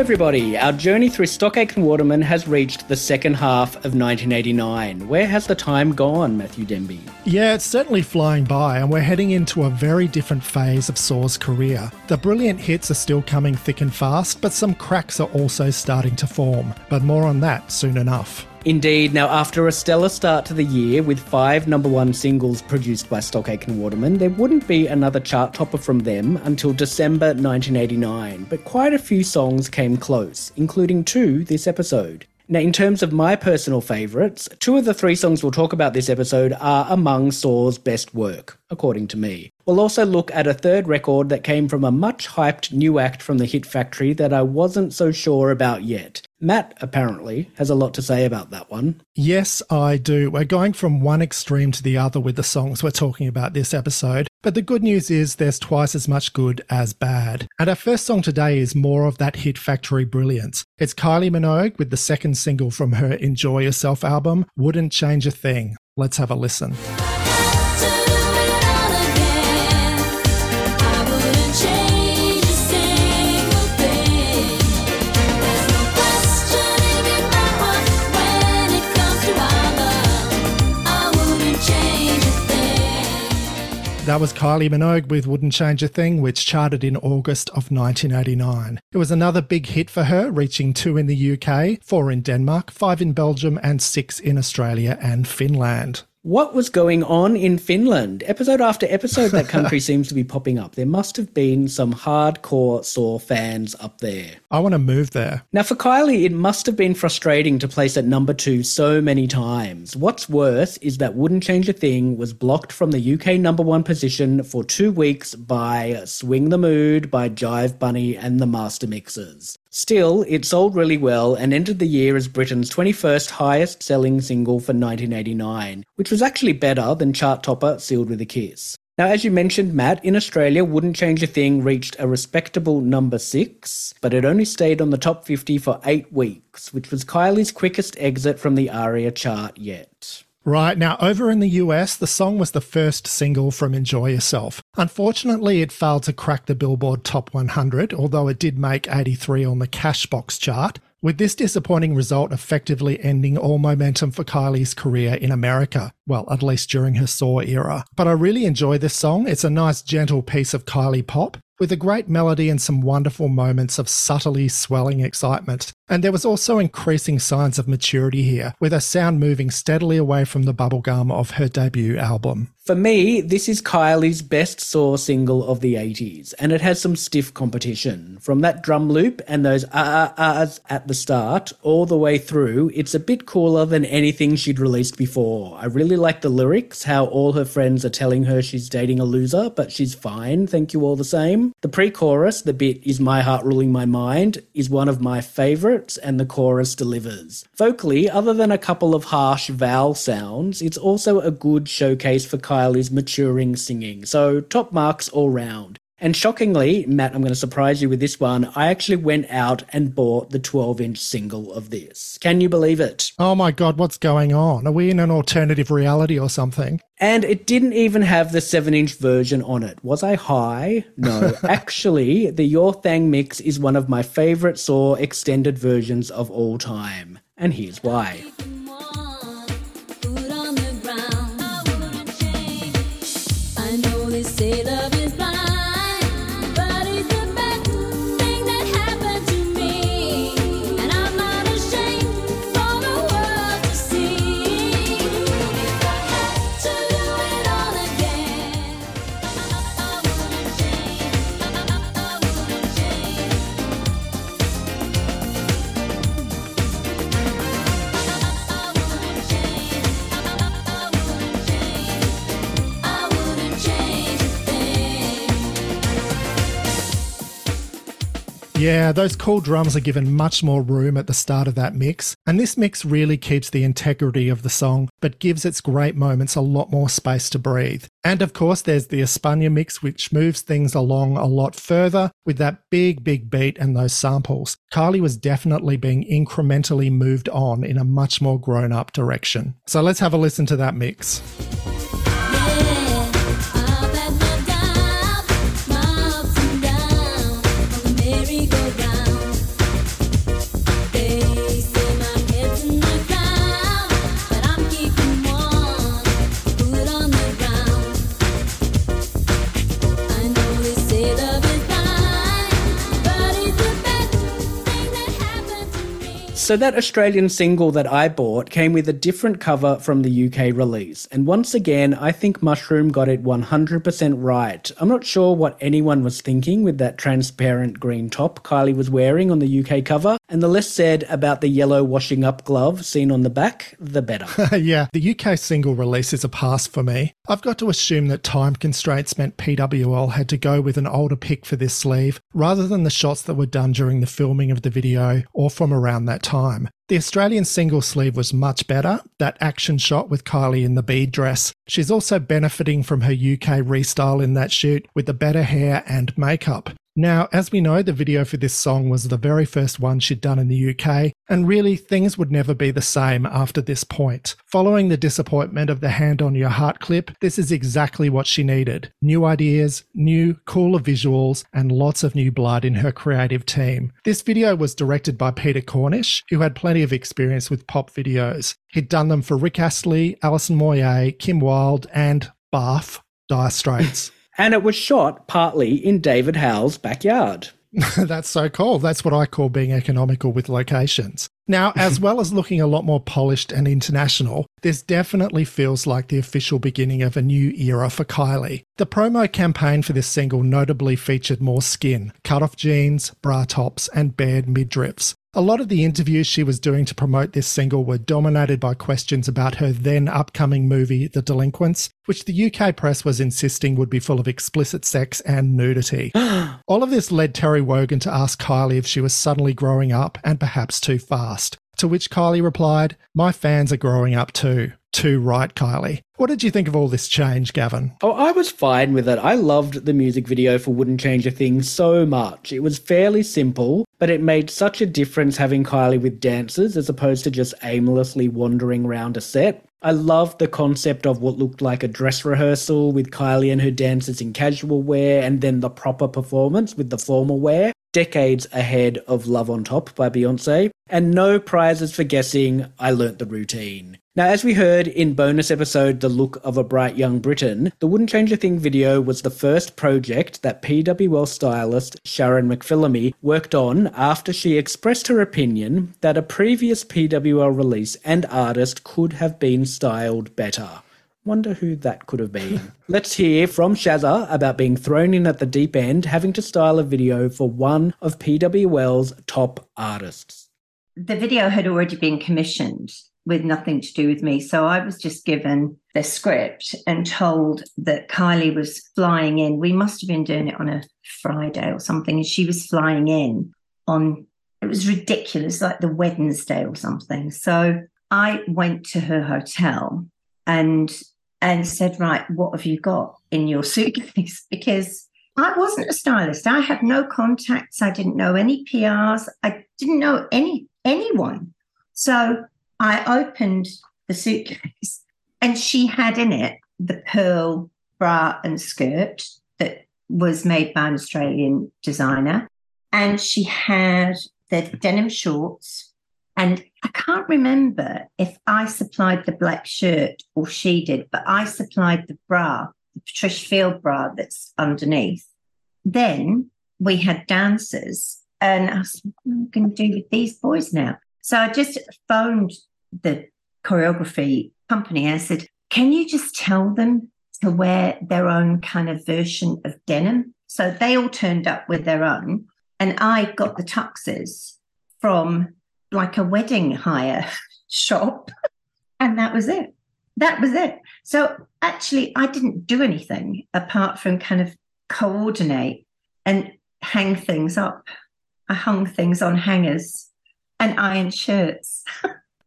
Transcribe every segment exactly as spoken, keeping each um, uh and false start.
everybody. Our journey through Stock Aitken Waterman has reached the second half of nineteen eighty-nine. Where has the time gone, Matthew Demby? Yeah, it's certainly flying by, and we're heading into a very different phase of Saw's career. The brilliant hits are still coming thick and fast, but some cracks are also starting to form. But more on that soon enough. Indeed. Now, after a stellar start to the year with five number one singles produced by Stock Aitken Waterman, there wouldn't be another chart topper from them until December nineteen eighty-nine, but quite a few songs came close, including two this episode. Now, in terms of my personal favourites, two of the three songs we'll talk about this episode are among Saw's best work, according to me. We'll also look at a third record that came from a much-hyped new act from the Hit Factory that I wasn't so sure about yet. Matt, apparently, has a lot to say about that one. Yes, I do. We're going from one extreme to the other with the songs we're talking about this episode. But the good news is there's twice as much good as bad. And our first song today is more of that Hit Factory brilliance. It's Kylie Minogue with the second single from her Enjoy Yourself album, Wouldn't Change A Thing. Let's have a listen. That was Kylie Minogue with Wouldn't Change a Thing, which charted in August of nineteen eighty-nine. It was another big hit for her, reaching two in the U K, four in Denmark, five in Belgium, and six in Australia and Finland. What was going on in Finland? Episode after episode, that country seems to be popping up. There must have been some hardcore Saw fans up there. I want to move there. Now, for Kylie, it must have been frustrating to place at number two so many times. What's worse is that Wouldn't Change a Thing was blocked from the U K number one position for two weeks by Swing the Mood by Jive Bunny and the Master Mixers. Still, it sold really well and ended the year as Britain's twenty-first highest-selling single for nineteen eighty-nine, which was actually better than chart topper Sealed with a Kiss. Now, as you mentioned, Matt, in Australia, Wouldn't Change a Thing reached a respectable number six, but it only stayed on the top fifty for eight weeks, which was Kylie's quickest exit from the ARIA chart yet. Right, now over in the U S, the song was the first single from Enjoy Yourself. Unfortunately, it failed to crack the Billboard Top one hundred, although it did make eighty-three on the Cashbox chart, with this disappointing result effectively ending all momentum for Kylie's career in America. Well, at least during her Saw era. But I really enjoy this song. It's a nice, gentle piece of Kylie pop, with a great melody and some wonderful moments of subtly swelling excitement. And there was also increasing signs of maturity here, with her sound moving steadily away from the bubblegum of her debut album. For me, this is Kylie's best Saw single of the eighties, and it has some stiff competition. From that drum loop and those ah-ah-ahs at the start, all the way through, it's a bit cooler than anything she'd released before. I really like the lyrics, how all her friends are telling her she's dating a loser, but she's fine, thank you all the same. The pre-chorus, the bit "Is My Heart Ruling My Mind," is one of my favourites, and the chorus delivers. Vocally, other than a couple of harsh vowel sounds, it's also a good showcase for Kylie's maturing singing, so top marks all round. And shockingly, Matt, I'm going to surprise you with this one, I actually went out and bought the twelve-inch single of this. Can you believe it? Oh my God, what's going on? Are we in an alternative reality or something? And it didn't even have the seven-inch version on it. Was I high? No. Actually, the Your Thang mix is one of my favourite Saw extended versions of all time. And here's why. I know they say love is blind. Yeah, those cool drums are given much more room at the start of that mix, and this mix really keeps the integrity of the song, but gives its great moments a lot more space to breathe. And of course, there's the España mix, which moves things along a lot further with that big, big beat and those samples. Kylie was definitely being incrementally moved on in a much more grown-up direction. So let's have a listen to that mix. So that Australian single that I bought came with a different cover from the U K release. And once again, I think Mushroom got it one hundred percent right. I'm not sure what anyone was thinking with that transparent green top Kylie was wearing on the U K cover. And the less said about the yellow washing up glove seen on the back, the better. Yeah, the U K single release is a pass for me. I've got to assume that time constraints meant P W L had to go with an older pick for this sleeve, rather than the shots that were done during the filming of the video or from around that time. The Australian single sleeve was much better, that action shot with Kylie in the bead dress. She's also benefiting from her U K restyle in that shoot with the better hair and makeup. Now, as we know, the video for this song was the very first one she'd done in the U K, and really things would never be the same after this point. Following the disappointment of the Hand on Your Heart clip, this is exactly what she needed. New ideas, new, cooler visuals, and lots of new blood in her creative team. This video was directed by Peter Cornish, who had plenty of experience with pop videos. He'd done them for Rick Astley, Alison Moyet, Kim Wilde, and barf, Dire Straits. And it was shot partly in David Howell's backyard. That's so cool. That's what I call being economical with locations. Now, as well as looking a lot more polished and international, this definitely feels like the official beginning of a new era for Kylie. The promo campaign for this single notably featured more skin, cut-off jeans, bra tops, and bared midriffs. A lot of the interviews she was doing to promote this single were dominated by questions about her then upcoming movie, The Delinquents, which the U K press was insisting would be full of explicit sex and nudity. All of this led Terry Wogan to ask Kylie if she was suddenly growing up and perhaps too fast. To which Kylie replied, "My fans are growing up too." Too right, Kylie. What did you think of all this change, Gavin? Oh, I was fine with it. I loved the music video for Wouldn't Change A Thing so much. It was fairly simple, but it made such a difference having Kylie with dancers as opposed to just aimlessly wandering around a set. I loved the concept of what looked like a dress rehearsal with Kylie and her dancers in casual wear, and then the proper performance with the formal wear. Decades ahead of Love on Top by Beyonce, and no prizes for guessing. I learnt the routine. Now, as we heard in bonus episode The Look of a Bright Young Britain, the Wouldn't Change a Thing video was the first project that P W L stylist Sharon McPhilemy worked on after she expressed her opinion that a previous P W L release and artist could have been styled better. Wonder who that could have been. Let's hear from Shazza about being thrown in at the deep end, having to style a video for one of P W L's top artists. The video had already been commissioned with nothing to do with me. So I was just given the script and told that Kylie was flying in. We must have been doing it on a Friday or something. And she was flying in on, it was ridiculous, like the Wednesday or something. So I went to her hotel and and said, right, what have you got in your suitcase? Because I wasn't a stylist. I had no contacts. I didn't know any P Rs. I didn't know any anyone. So I opened the suitcase and she had in it the pearl bra and skirt that was made by an Australian designer. And she had the denim shorts. And I can't remember if I supplied the black shirt or she did, but I supplied the bra, the Patricia Field bra that's underneath. Then we had dancers and I was like, what am I going to do with these boys now? So I just phoned the choreography company and I said, can you just tell them to wear their own kind of version of denim? So they all turned up with their own and I got the tuxes from like a wedding hire shop. And that was it. That was it. So actually I didn't do anything apart from kind of coordinate and hang things up. I hung things on hangers and ironed shirts.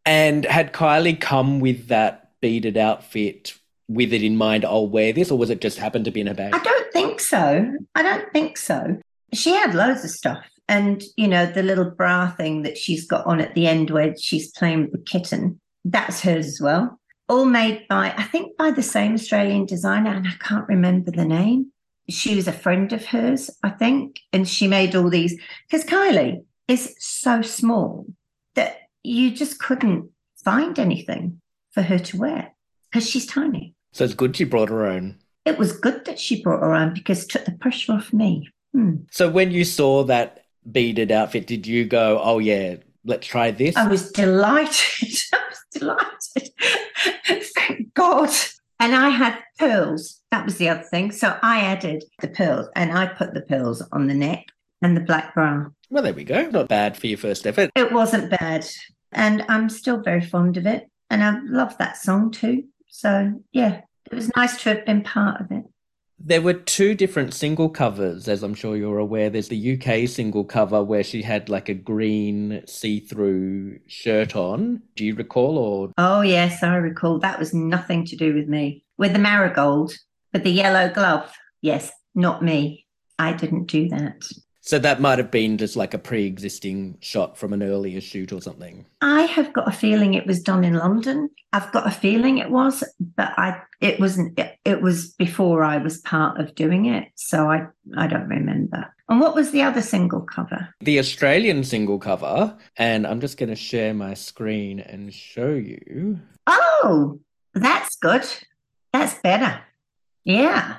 And had Kylie come with that beaded outfit with it in mind, I'll wear this, or was it just happened to be in her bag? I don't think so. I don't think so. She had loads of stuff. And, you know, the little bra thing that she's got on at the end where she's playing with the kitten, that's hers as well. All made by, I think, by the same Australian designer, and I can't remember the name. She was a friend of hers, I think, and she made all these. Because Kylie is so small that you just couldn't find anything for her to wear because she's tiny. So it's good she brought her own. It was good that she brought her own because it took the pressure off me. Hmm. So when you saw that beaded outfit, did you go, oh yeah, let's try this. I was delighted. I was delighted. Thank God. And I had pearls. That was the other thing. So I added the pearls, and I put the pearls on the neck and the black bra. Well, there we go. Not bad for your first effort. It wasn't bad. And I'm still very fond of it. And I love that song too. So, yeah, it was nice to have been part of it. There were two different single covers, as I'm sure you're aware. There's the U K single cover where she had like a green see-through shirt on. Do you recall? Or Oh, yes, I recall. That was nothing to do with me. With the marigold, with the yellow glove. Yes, not me. I didn't do that. So that might have been just like a pre-existing shot from an earlier shoot or something. I have got a feeling it was done in London. I've got a feeling it was, but I it wasn't. It, it was before I was part of doing it, so I, I don't remember. And what was the other single cover? The Australian single cover, and I'm just going to share my screen and show you. Oh, that's good. That's better. Yeah.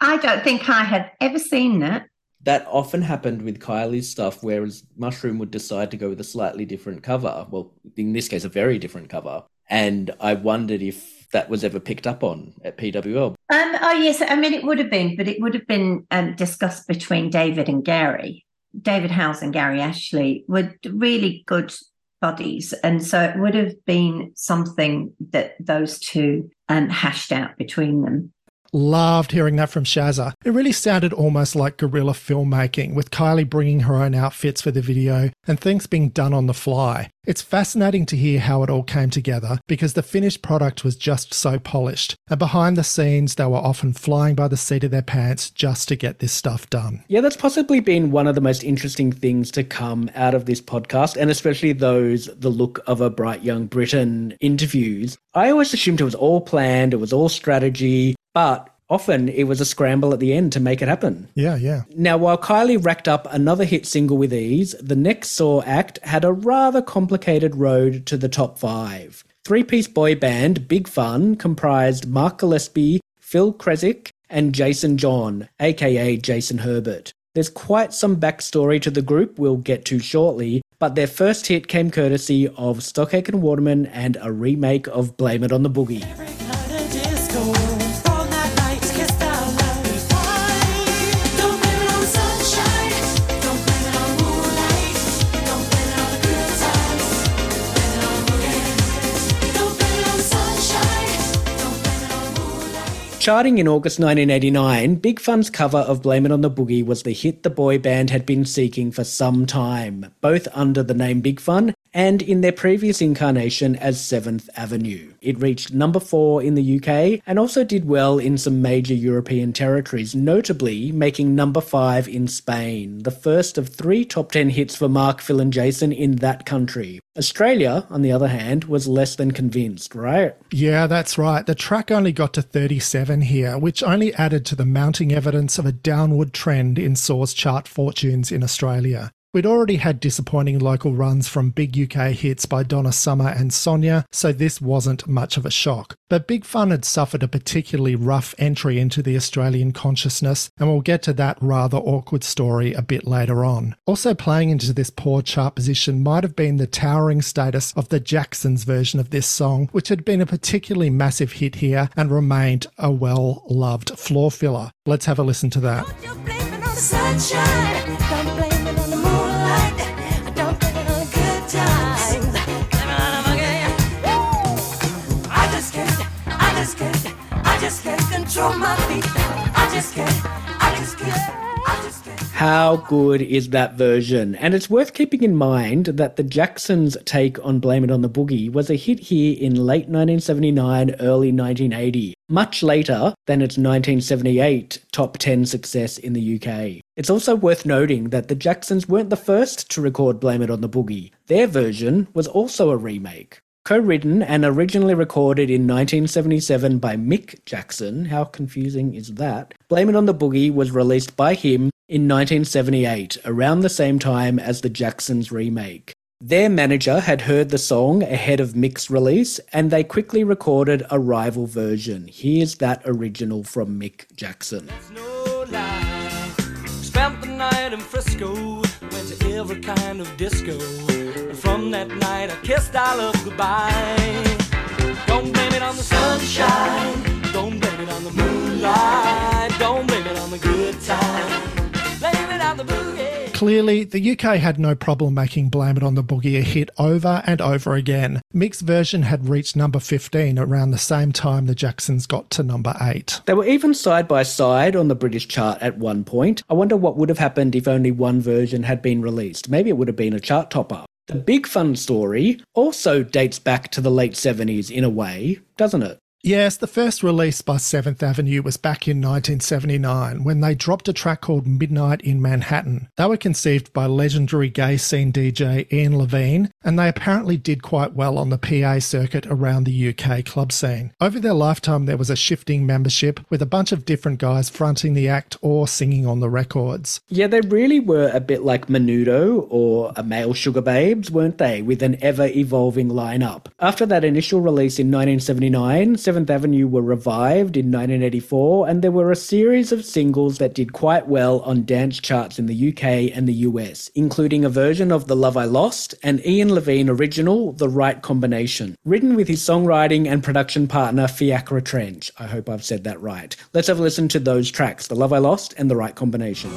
I don't think I had ever seen that. That often happened with Kylie's stuff, whereas Mushroom would decide to go with a slightly different cover. Well, in this case, a very different cover. And I wondered if that was ever picked up on at P W L. Um, oh, yes. I mean, it would have been, but it would have been um, discussed between David and Gary. David Howell and Gary Ashley were really good buddies. And so it would have been something that those two um, hashed out between them. Loved hearing that from Shazza. It really sounded almost like guerrilla filmmaking, with Kylie bringing her own outfits for the video and things being done on the fly. It's fascinating to hear how it all came together, because the finished product was just so polished, and behind the scenes they were often flying by the seat of their pants just to get this stuff done. Yeah, that's possibly been one of the most interesting things to come out of this podcast, and especially those The Look of a Bright Young Britain interviews. I always assumed it was all planned, it was all strategy, but often it was a scramble at the end to make it happen. Yeah, yeah. Now, while Kylie racked up another hit single with ease, the next Saw act had a rather complicated road to the top five. Three-piece boy band Big Fun comprised Mark Gillespie, Phil Kresick, and Jason John, a k a. Jason Herbert. There's quite some backstory to the group we'll get to shortly, but their first hit came courtesy of Stock Aitken Waterman and a remake of Blame It On The Boogie. Charting in August nineteen eighty-nine, Big Fun's cover of Blame It On The Boogie was the hit the boy band had been seeking for some time, both under the name Big Fun and in their previous incarnation as Seventh Avenue. It reached number four in the U K and also did well in some major European territories, notably making number five in Spain, the first of three top ten hits for Mark, Phil and Jason in that country. Australia, on the other hand, was less than convinced, right? Yeah, that's right. The track only got to thirty-seven here, which only added to the mounting evidence of a downward trend in Saw's chart fortunes in Australia. We'd already had disappointing local runs from big U K hits by Donna Summer and Sonia, so this wasn't much of a shock. But Big Fun had suffered a particularly rough entry into the Australian consciousness, and we'll get to that rather awkward story a bit later on. Also playing into this poor chart position might have been the towering status of the Jacksons' version of this song, which had been a particularly massive hit here and remained a well-loved floor filler. Let's have a listen to that. How good is that version? And it's worth keeping in mind that the Jacksons' take on Blame It On The Boogie was a hit here in late nineteen seventy-nine, early nineteen eighty, much later than its nineteen seventy-eight top ten success in the U K. It's also worth noting that the Jacksons weren't the first to record Blame It On The Boogie. Their version was also a remake. Co-written and originally recorded in nineteen seventy-seven by Mick Jackson, how confusing is that? Blame It On The Boogie was released by him in nineteen seventy-eight, around the same time as the Jacksons' remake. Their manager had heard the song ahead of Mick's release, and they quickly recorded a rival version. Here's that original from Mick Jackson. There's no lie. Spent the night in Frisco, went to every kind of disco. And from that night I kissed our love goodbye. Don't blame it on the sunshine, don't blame it on the moonlight, don't blame it on the good time, blame it on the boogie. Clearly, the U K had no problem making Blame It On The Boogie a hit over and over again. Mick's version had reached number fifteen around the same time the Jacksons got to number eight. They were even side by side on the British chart at one point. I wonder what would have happened if only one version had been released. Maybe it would have been a chart topper. The Big Fun story also dates back to the late seventies in a way, doesn't it? Yes, the first release by Seventh Avenue was back in nineteen seventy-nine when they dropped a track called Midnight in Manhattan. They were conceived by legendary gay scene D J Ian Levine, and they apparently did quite well on the P A circuit around the U K club scene. Over their lifetime, there was a shifting membership with a bunch of different guys fronting the act or singing on the records. Yeah, they really were a bit like Menudo or a Male Sugar Babes, weren't they, with an ever-evolving lineup. After that initial release in nineteen seventy-nine, Seventh Avenue were revived in nineteen eighty-four, and there were a series of singles that did quite well on dance charts in the U K and the U S, including a version of The Love I Lost and Ian Levine original The Right Combination, written with his songwriting and production partner Fiacra Trench. I hope I've said that right. Let's have a listen to those tracks, The Love I Lost and The Right Combination.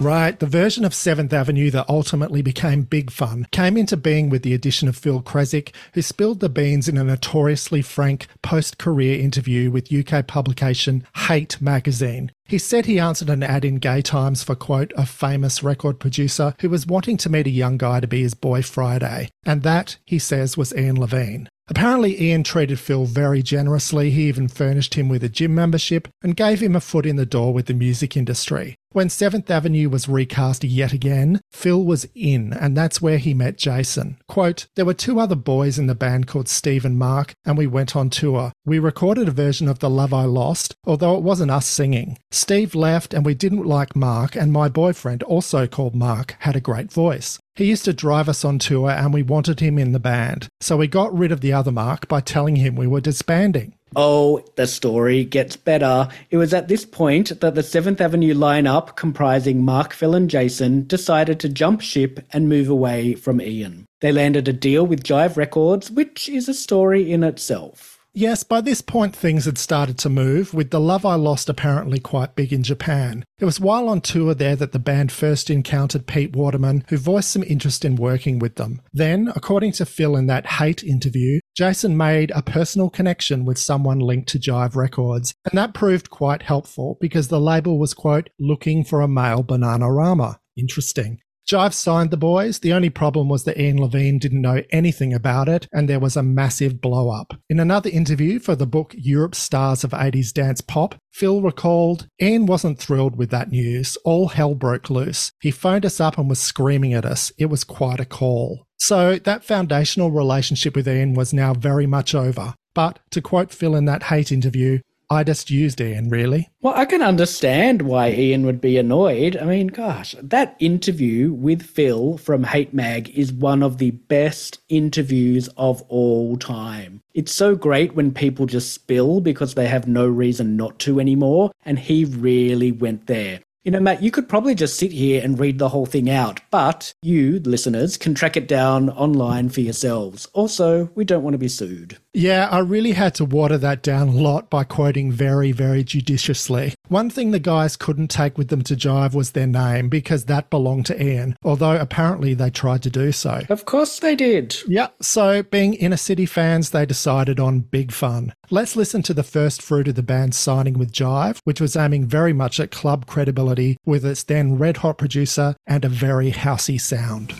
Right, the version of Seventh Avenue that ultimately became Big Fun came into being with the addition of Phil Kresick, who spilled the beans in a notoriously frank post-career interview with U K publication Hate magazine. He said he answered an ad in Gay Times for, quote, a famous record producer who was wanting to meet a young guy to be his boy Friday, and that, he says, was Ian Levine. Apparently Ian treated Phil very generously. He even furnished him with a gym membership and gave him a foot in the door with the music industry. When Seventh Avenue was recast yet again, Phil was in, and that's where he met Jason. Quote, there were two other boys in the band called Steve and Mark, and we went on tour. We recorded a version of The Love I Lost, although it wasn't us singing. Steve left and we didn't like Mark, and my boyfriend, also called Mark, had a great voice. He used to drive us on tour and we wanted him in the band. So we got rid of the other Mark by telling him we were disbanding. Oh, the story gets better. It was at this point that the Seventh Avenue lineup, comprising Mark, Phil and Jason, decided to jump ship and move away from Ian. They landed a deal with Jive Records, which is a story in itself. Yes, by this point things had started to move, with The Love I Lost apparently quite big in Japan. It was while on tour there that the band first encountered Pete Waterman, who voiced some interest in working with them. Then, according to Phil in that Hate interview, Jason made a personal connection with someone linked to Jive Records, and that proved quite helpful because the label was, quote, looking for a male Bananarama. Interesting. Jive signed the boys. The only problem was that Ian Levine didn't know anything about it, and there was a massive blow-up. In another interview for the book Europe's Stars of eighties Dance Pop, Phil recalled, Ian wasn't thrilled with that news. All hell broke loose. He phoned us up and was screaming at us. It was quite a call. So that foundational relationship with Ian was now very much over. But to quote Phil in that Hate interview, I just used Ian, really. Well, I can understand why Ian would be annoyed. I mean, gosh, that interview with Phil from Hate Mag is one of the best interviews of all time. It's so great when people just spill because they have no reason not to anymore, and he really went there. You know, Matt, you could probably just sit here and read the whole thing out, but you, listeners, can track it down online for yourselves. Also, we don't want to be sued. Yeah, I really had to water that down a lot by quoting very, very judiciously. One thing the guys couldn't take with them to Jive was their name, because that belonged to Ian, although apparently they tried to do so. Of course they did. Yeah, so being inner city fans, they decided on Big Fun. Let's listen to the first fruit of the band signing with Jive, which was aiming very much at club credibility with its then red-hot producer and a very housey sound.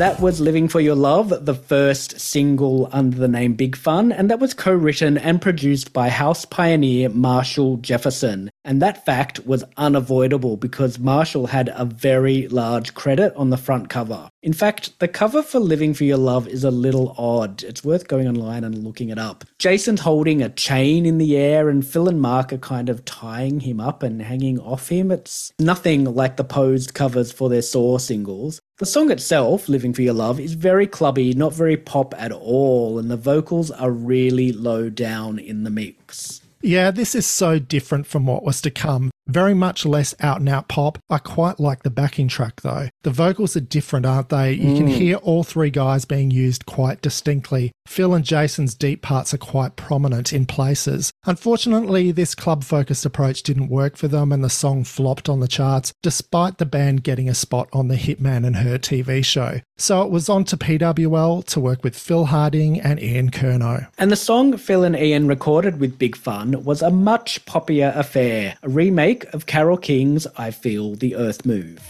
that was Living For Your Love, the first single under the name Big Fun, and that was co-written and produced by house pioneer Marshall Jefferson. And that fact was unavoidable because Marshall had a very large credit on the front cover. In fact, the cover for Living For Your Love is a little odd. It's worth going online and looking it up. Jason's holding a chain in the air and Phil and Mark are kind of tying him up and hanging off him. It's nothing like the posed covers for their Saw singles. The song itself, Living For Your Love, is very clubby, not very pop at all, and the vocals are really low down in the mix. Yeah, this is so different from what was to come. Very much less out-and-out pop. I quite like the backing track, though. The vocals are different, aren't they? You mm. can hear all three guys being used quite distinctly. Phil and Jason's deep parts are quite prominent in places. Unfortunately, this club-focused approach didn't work for them and the song flopped on the charts, despite the band getting a spot on the Hitman and Her T V show. So it was on to P W L to work with Phil Harding and Ian Curnow. And the song Phil and Ian recorded with Big Fun was a much poppier affair, a remake of Carole King's I Feel the Earth Move.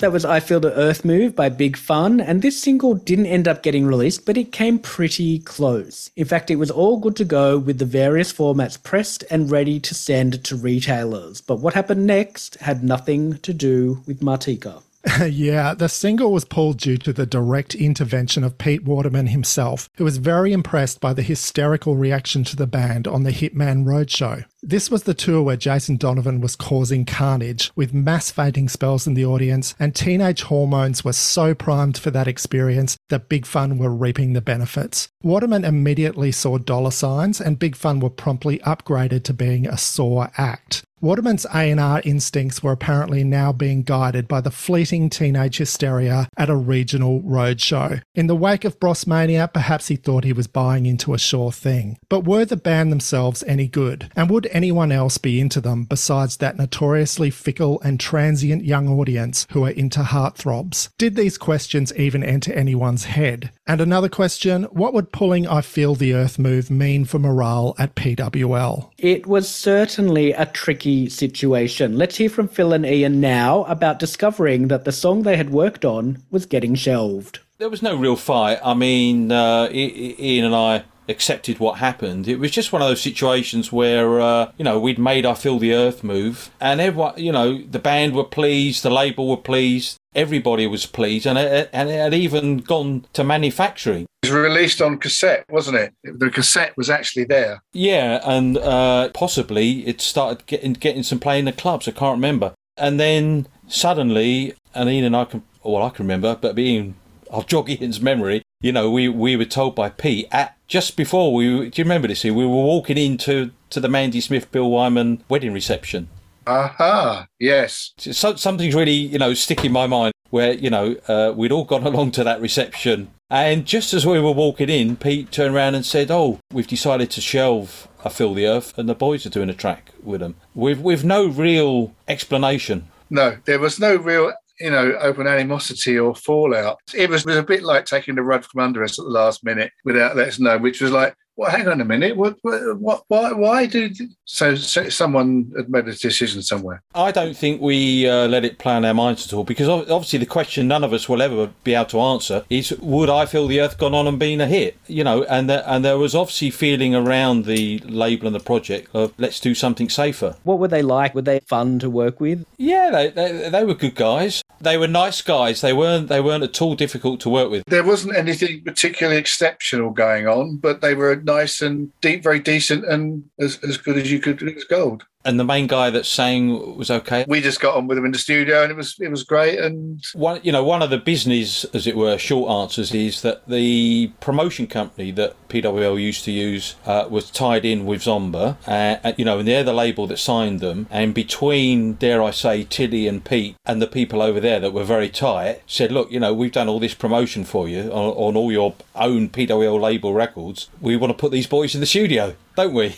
That was I Feel the Earth Move by Big Fun, and this single didn't end up getting released, but it came pretty close. In fact, it was all good to go with the various formats pressed and ready to send to retailers. But what happened next had nothing to do with Martika. Yeah, the single was pulled due to the direct intervention of Pete Waterman himself, who was very impressed by the hysterical reaction to the band on the Hitman Roadshow. This was the tour where Jason Donovan was causing carnage, with mass fainting spells in the audience, and teenage hormones were so primed for that experience that Big Fun were reaping the benefits. Waterman immediately saw dollar signs, and Big Fun were promptly upgraded to being a Saw act. Waterman's A and R instincts were apparently now being guided by the fleeting teenage hysteria at a regional roadshow. In the wake of Brosmania, perhaps he thought he was buying into a sure thing. But were the band themselves any good? And would anyone else be into them besides that notoriously fickle and transient young audience who are into heartthrobs? Did these questions even enter anyone's head? And another question, what would pulling I Feel the Earth Move mean for morale at P W L? It was certainly a tricky situation. Let's hear from Phil and Ian now about discovering that the song they had worked on was getting shelved. There was no real fight. I mean, uh, Ian and I accepted what happened. It was just one of those situations where uh, you know we'd made I Feel the Earth Move, and everyone, you know, the band were pleased, the label were pleased, everybody was pleased, and it, and it had even gone to manufacturing. It was released on cassette, wasn't it? The cassette was actually there. Yeah, and uh, possibly it started getting getting some play in the clubs. I can't remember. And then suddenly, and Ian and I can, well, I can remember, but Ian, I'll jog Ian's memory. You know, we, we were told by Pete at just before we, do you remember this? We were walking into to the Mandy Smith Bill Wyman wedding reception. Aha! Uh-huh. Yes. So something's really, you know, stick in my mind where, you know, uh, we'd all gone along to that reception, and just as we were walking in, Pete turned around and said, "Oh, we've decided to shelve I Feel the Earth, and the boys are doing a track with them." With with no real explanation. No, there was no real, you know, open animosity or fallout. It was, was a bit like taking the rug from under us at the last minute without letting us know, which was like, well, hang on a minute, what, what, why, why did... So, so someone had made a decision somewhere. I don't think we uh, let it play on our minds at all, because obviously the question none of us will ever be able to answer is, would I Feel the Earth gone on and been a hit? You know, and, the, and there was obviously feeling around the label and the project of, let's do something safer. What were they like? Were they fun to work with? Yeah, they, they, they were good guys. They were nice guys. They weren't, they weren't at all difficult to work with. There wasn't anything particularly exceptional going on, but they were nice and deep, very decent, and as, as good as you could. It was gold. And the main guy that sang was okay. We just got on with him in the studio, and it was it was great. And one, you know, one of the business, as it were, short answers is that the promotion company that P W L used to use uh, was tied in with Zomba, uh, you know, and they're the label that signed them. And between, dare I say, Tilly and Pete and the people over there that were very tight, said, "Look, you know, we've done all this promotion for you on, on all your own P W L label records. We want to put these boys in the studio, don't we?"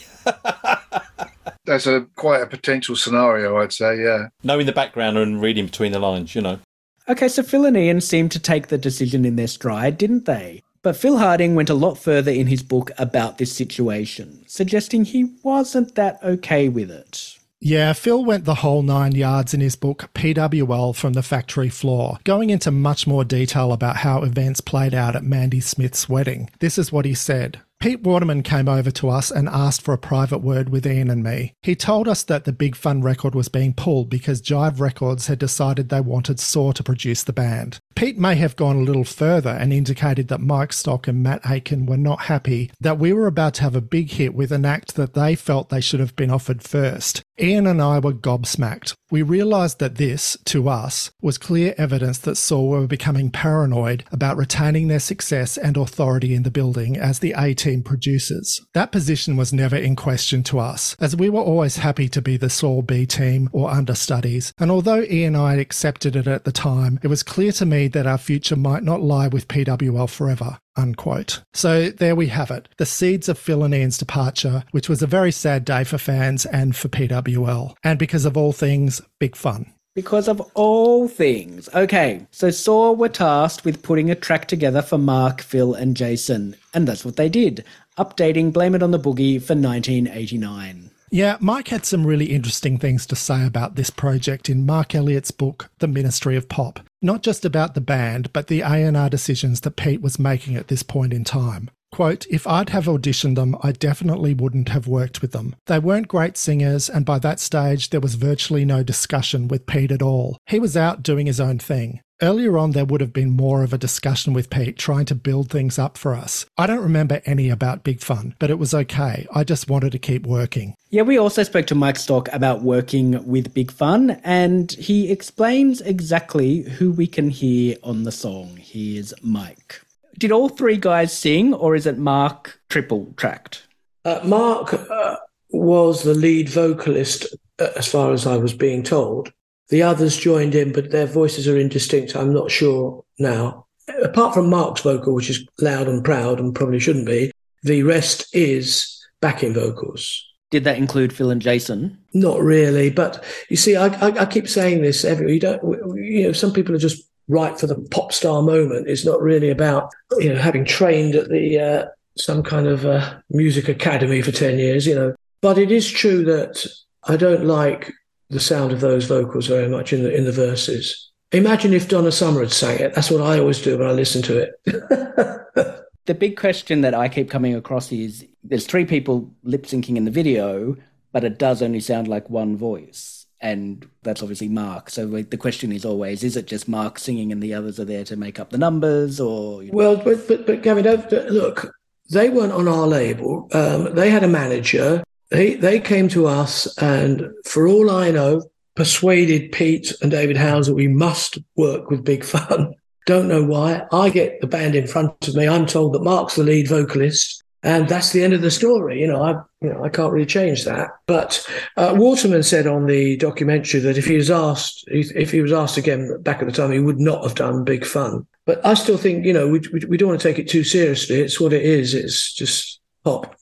that's a quite a potential scenario, I'd say, yeah. Knowing the background and reading between the lines, you know. Okay, so Phil and Ian seemed to take the decision in their stride, didn't they? But Phil Harding went a lot further in his book about this situation, suggesting he wasn't that okay with it. Yeah, Phil went the whole nine yards in his book P W L from the Factory Floor, going into much more detail about how events played out at Mandy Smith's wedding. This is what he said. Pete Waterman came over to us and asked for a private word with Ian and me. He told us that the Big Fun record was being pulled because Jive Records had decided they wanted Saw to produce the band. Pete may have gone a little further and indicated that Mike Stock and Matt Aitken were not happy that we were about to have a big hit with an act that they felt they should have been offered first. Ian and I were gobsmacked. We realised that this, to us, was clear evidence that Saw were becoming paranoid about retaining their success and authority in the building as the A-Team producers. That position was never in question to us, as we were always happy to be the Saw B team or understudies, and although Ian and I had accepted it at the time, it was clear to me that our future might not lie with P W L forever. Unquote. So there we have it, the seeds of Phil and Ian's departure, which was a very sad day for fans and for P W L, and because of all things, Big Fun. Because of all things. Okay, so Saw were tasked with putting a track together for Mark, Phil and Jason, and that's what they did, updating Blame It On The Boogie for nineteen eighty-nine. Yeah, Mike had some really interesting things to say about this project in Mark Elliott's book, The Ministry of Pop. Not just about the band, but the A and R decisions that Pete was making at this point in time. Quote, if I'd have auditioned them, I definitely wouldn't have worked with them. They weren't great singers, and by that stage, there was virtually no discussion with Pete at all. He was out doing his own thing. Earlier on, there would have been more of a discussion with Pete trying to build things up for us. I don't remember any about Big Fun, but it was okay. I just wanted to keep working. Yeah, we also spoke to Mike Stock about working with Big Fun, and he explains exactly who we can hear on the song. Here's Mike. Did all three guys sing, or is it Mark triple-tracked? Uh, Mark uh, was the lead vocalist, uh, as far as I was being told. The others joined in, but their voices are indistinct. I'm not sure now. Apart from Mark's vocal, which is loud and proud and probably shouldn't be, the rest is backing vocals. Did that include Phil and Jason? Not really, but you see, I, I, I keep saying this everywhere. You don't, you know, some people are just right for the pop star moment. It's not really about, you know, having trained at the uh, some kind of uh, music academy for ten years, you know. But it is true that I don't like the sound of those vocals very much in the in the verses. Imagine if Donna Summer had sang it. That's what I always do when I listen to it. The big question that I keep coming across is there's three people lip-syncing in the video, but it does only sound like one voice. And that's obviously Mark. So the question is always, is it just Mark singing and the others are there to make up the numbers? Or you know? Well, but, but, but Gavin, look, they weren't on our label. Um, they had a manager. They, they came to us and, for all I know, persuaded Pete and David Howell that we must work with Big Fun. Don't know why. I get the band in front of me. I'm told that Mark's the lead vocalist, and that's the end of the story. You know, I you know I can't really change that. But uh, Waterman said on the documentary that if he was asked, if he was asked again back at the time, he would not have done Big Fun. But I still think, you know, we we, we don't want to take it too seriously. It's what it is. It's just pop.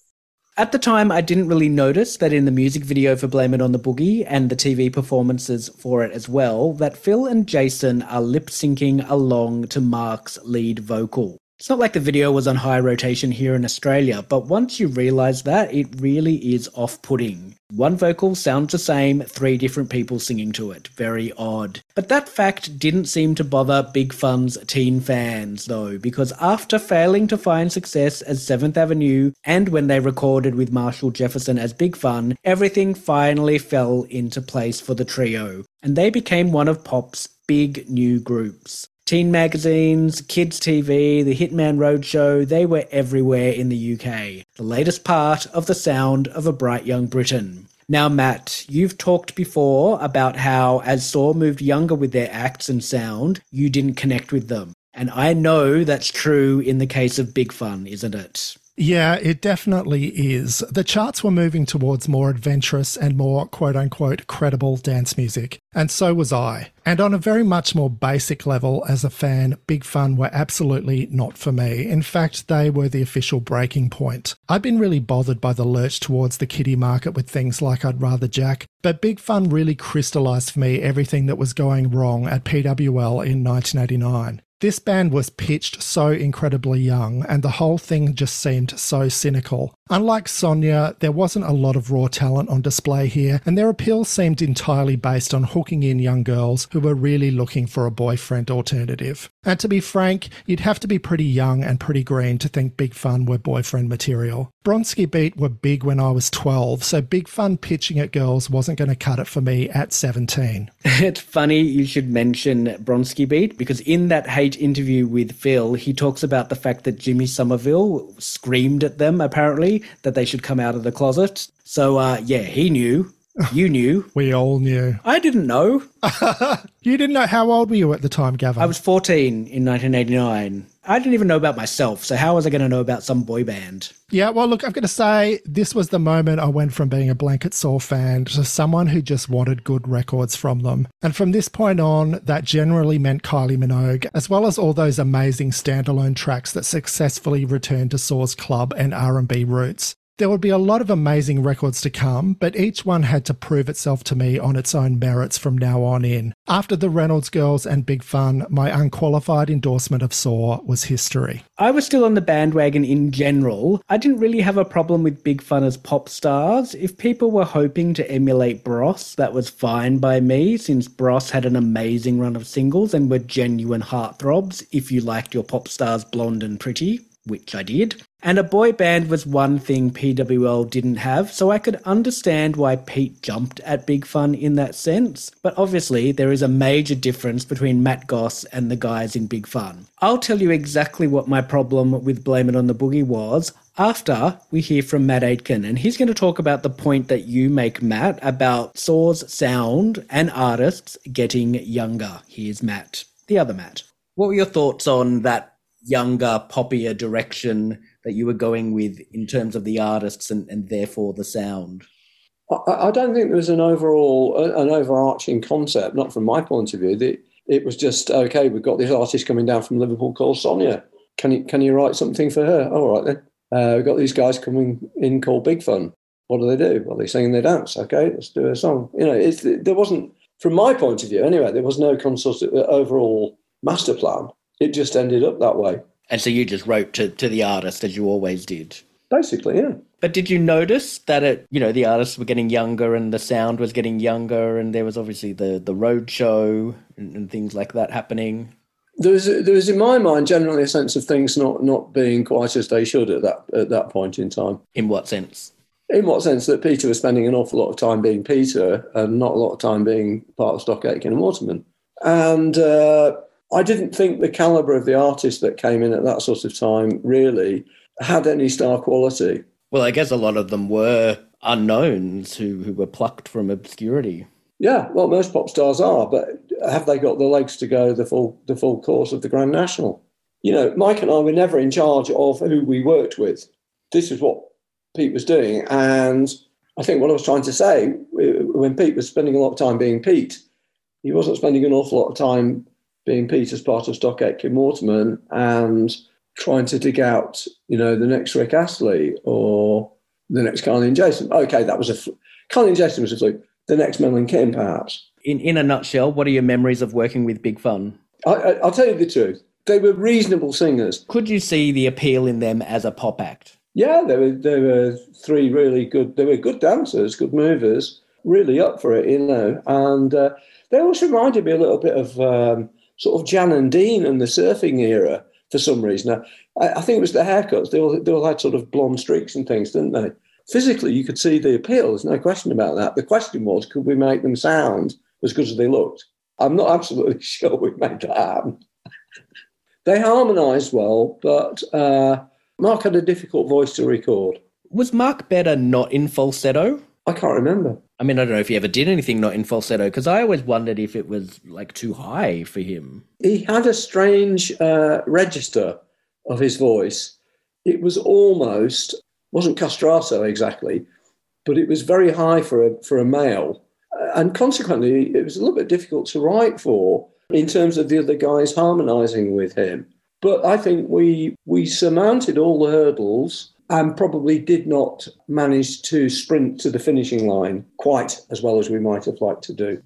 At the time, I didn't really notice that in the music video for Blame It On The Boogie and the T V performances for it as well, that Phil and Jason are lip-syncing along to Mark's lead vocal. It's not like the video was on high rotation here in Australia, but once you realise that, it really is off-putting. One vocal sounds the same, three different people singing to it. Very odd. But that fact didn't seem to bother Big Fun's teen fans, though, because after failing to find success as Seventh Avenue and when they recorded with Marshall Jefferson as Big Fun, everything finally fell into place for the trio, and they became one of pop's big new groups. Teen magazines, kids T V, the Hitman Roadshow, they were everywhere in the U K. The latest part of the sound of a bright young Britain. Now, Matt, you've talked before about how as Saw moved younger with their acts and sound, you didn't connect with them. And I know that's true in the case of Big Fun, isn't it? Yeah, it definitely is. The charts were moving towards more adventurous and more quote-unquote credible dance music, and so was I. And on a very much more basic level as a fan, Big Fun were absolutely not for me. In fact, they were the official breaking point. I'd been really bothered by the lurch towards the kiddie market with things like I'd Rather Jack, but Big Fun really crystallised for me everything that was going wrong at P W L in nineteen eighty-nine. This band was pitched so incredibly young, and the whole thing just seemed so cynical. Unlike Sonia, there wasn't a lot of raw talent on display here, and their appeal seemed entirely based on hooking in young girls who were really looking for a boyfriend alternative. And to be frank, you'd have to be pretty young and pretty green to think Big Fun were boyfriend material. Bronski Beat were big when I was twelve, so Big Fun pitching at girls wasn't going to cut it for me at seventeen. It's funny you should mention Bronski Beat, because in that Hate interview with Phil, he talks about the fact that Jimmy Somerville screamed at them, apparently, that they should come out of the closet. So, uh, yeah, he knew. You knew. We all knew. I didn't know. You didn't know? How old were you at the time, Gavin? I was fourteen in nineteen eighty-nine. I didn't even know about myself, so how was I going to know about some boy band? Yeah, well, look, I've got to say, this was the moment I went from being a Blanket Saw fan to someone who just wanted good records from them. And from this point on, that generally meant Kylie Minogue, as well as all those amazing standalone tracks that successfully returned to Saw's club and R and B roots. There would be a lot of amazing records to come, but each one had to prove itself to me on its own merits from now on in. After the Reynolds Girls and Big Fun, my unqualified endorsement of Saw was history. I was still on the bandwagon in general. I didn't really have a problem with Big Fun as pop stars. If people were hoping to emulate Bros, that was fine by me, since Bros had an amazing run of singles and were genuine heartthrobs if you liked your pop stars blonde and pretty, which I did. And a boy band was one thing P W L didn't have, so I could understand why Pete jumped at Big Fun in that sense. But obviously, there is a major difference between Matt Goss and the guys in Big Fun. I'll tell you exactly what my problem with Blame It On The Boogie was after we hear from Matt Aitken, and he's going to talk about the point that you make, Matt, about Saw's sound and artists getting younger. Here's Matt, the other Matt. What were your thoughts on that younger, poppier direction that you were going with in terms of the artists and, and therefore the sound? I, I don't think there was an overall, an overarching concept, not from my point of view. That it was just, okay, we've got this artist coming down from Liverpool called Sonia. Can you, can you write something for her? Oh, all right then. Uh, we've got these guys coming in called Big Fun. What do they do? Well, they sing and they dance. Okay, let's do a song. You know, it's, there wasn't, from my point of view anyway, there was no consult- overall master plan. It just ended up that way. And so you just wrote to, to the artist, as you always did. Basically, yeah. But did you notice that, it, you know, the artists were getting younger and the sound was getting younger, and there was obviously the, the road show and, and things like that happening? There was, there was, in my mind, generally a sense of things not, not being quite as they should at that at that point in time. In what sense? In what sense that Peter was spending an awful lot of time being Peter and not a lot of time being part of Stock Aitken and Waterman. And... Uh, I didn't think the calibre of the artist that came in at that sort of time really had any star quality. Well, I guess a lot of them were unknowns who, who were plucked from obscurity. Yeah, well, most pop stars are, but have they got the legs to go the full the full course of the Grand National? You know, Mike and I were never in charge of who we worked with. This is what Pete was doing. And I think what I was trying to say, when Pete was spending a lot of time being Pete, he wasn't spending an awful lot of time being Peter's part of Stock Aitken Waterman and trying to dig out, you know, the next Rick Astley or the next Carly and Jason. Okay, that was a... Fl- Carly and Jason was a fluke. The next Mel and Kim, perhaps. In in a nutshell, what are your memories of working with Big Fun? I, I, I'll tell you the truth. They were reasonable singers. Could you see the appeal in them as a pop act? Yeah, they were, they were three really good... They were good dancers, good movers, really up for it, you know. And uh, they also reminded me a little bit of... Um, sort of Jan and Dean and the surfing era for some reason. I, I think it was the haircuts. They all, they all had sort of blonde streaks and things, didn't they? Physically, you could see the appeal. There's no question about that. The question was, could we make them sound as good as they looked? I'm not absolutely sure we made that happen. They harmonised well, but uh, Mark had a difficult voice to record. Was Mark better not in falsetto? I can't remember. I mean, I don't know if he ever did anything not in falsetto, because I always wondered if it was, like, too high for him. He had a strange uh, register of his voice it was almost, wasn't castrato exactly, but it was very high for a, for a male. And consequently, it was a little bit difficult to write for in terms of the other guys harmonising with him. But I think we we surmounted all the hurdles and probably did not manage to sprint to the finishing line quite as well as we might have liked to do.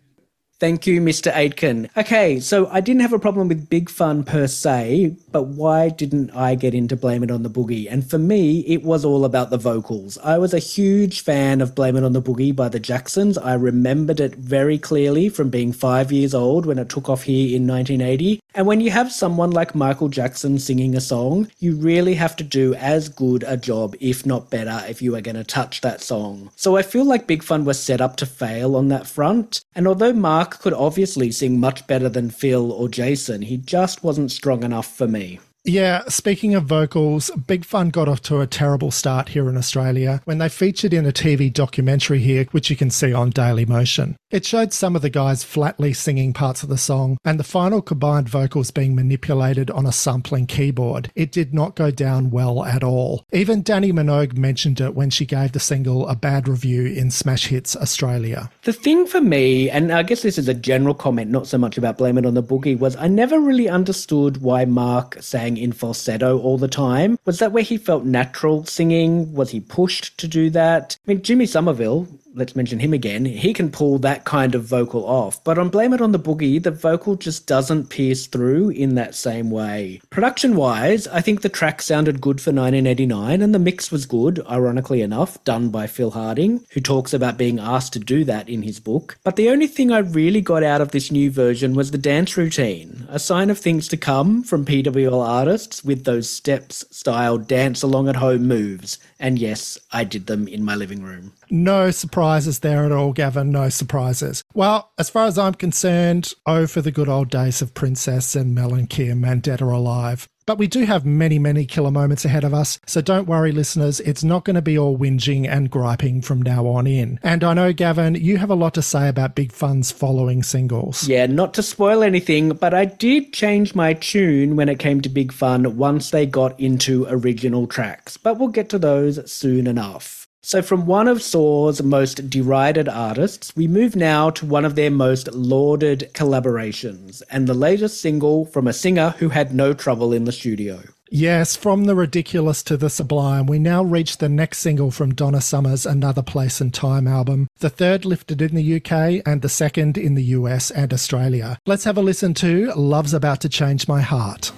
Thank you, Mister Aitken. Okay, so I didn't have a problem with Big Fun per se, but why didn't I get into Blame It On The Boogie? And for me, it was all about the vocals. I was a huge fan of Blame It On The Boogie by The Jacksons. I remembered it very clearly from being five years old when it took off here in nineteen eighty. And when you have someone like Michael Jackson singing a song, you really have to do as good a job, if not better, if you are going to touch that song. So I feel like Big Fun was set up to fail on that front. And although Mark could obviously sing much better than Phil or Jason, he just wasn't strong enough for me. Yeah, speaking of vocals, Big Fun got off to a terrible start here in Australia when they featured in a T V documentary here, which you can see on Daily Motion. It showed some of the guys flatly singing parts of the song and the final combined vocals being manipulated on a sampling keyboard. It did not go down well at all. Even Donna Minogue mentioned it when she gave the single a bad review in Smash Hits Australia. The thing for me, and I guess this is a general comment, not so much about Blame It On The Boogie, was I never really understood why Mark sang in falsetto all the time. Was that where he felt natural singing? Was he pushed to do that? I mean, Jimmy Somerville, let's mention him again, he can pull that kind of vocal off. But on Blame It On The Boogie, the vocal just doesn't pierce through in that same way. Production-wise, I think the track sounded good for nineteen eighty-nine, and the mix was good, ironically enough, done by Phil Harding, who talks about being asked to do that in his book. But the only thing I really got out of this new version was the dance routine, a sign of things to come from P W L artists with those steps-style dance-along-at-home moves. And yes, I did them in my living room. No surprises there at all, Gavin. No surprises. Well, as far as I'm concerned, oh, for the good old days of Princess and Mel and Kim and Dead or Alive. But we do have many, many killer moments ahead of us, so don't worry, listeners, it's not going to be all whinging and griping from now on in. And I know, Gavin, you have a lot to say about Big Fun's following singles. Yeah, not to spoil anything, but I did change my tune when it came to Big Fun once they got into original tracks, but we'll get to those soon enough. So from one of Saw's most derided artists, we move now to one of their most lauded collaborations, and the latest single from a singer who had no trouble in the studio. Yes, from the ridiculous to the sublime, we now reach the next single from Donna Summer's Another Place and Time album, the third lifted in the U K and the second in the U S and Australia. Let's have a listen to Love's About to Change My Heart.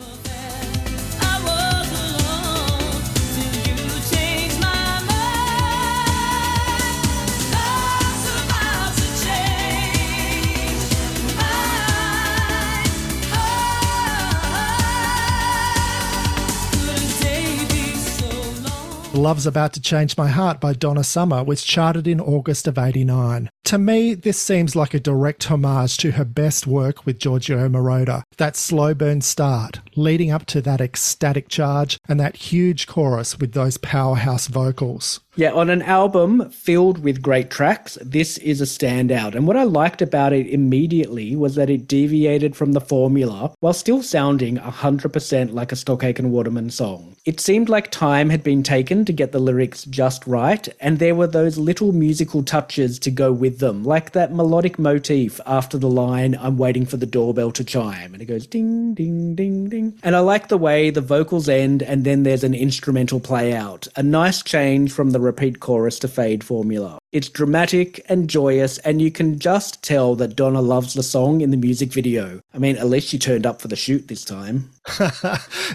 Love's About to Change My Heart by Donna Summer was charted in August of eighty-nine. To me, this seems like a direct homage to her best work with Giorgio Moroder. That slow burn start, leading up to that ecstatic charge and that huge chorus with those powerhouse vocals. Yeah, on an album filled with great tracks, this is a standout. And what I liked about it immediately was that it deviated from the formula while still sounding one hundred percent like a Stock Aitken Waterman song. It seemed like time had been taken to get the lyrics just right, and there were those little musical touches to go with them, like that melodic motif after the line, "I'm waiting for the doorbell to chime," and it goes ding, ding, ding, ding. And I like the way the vocals end and then there's an instrumental play out, a nice change from the repeat chorus to fade formula. It's dramatic and joyous, and you can just tell that Donna loves the song in the music video. I mean, at least she turned up for the shoot this time.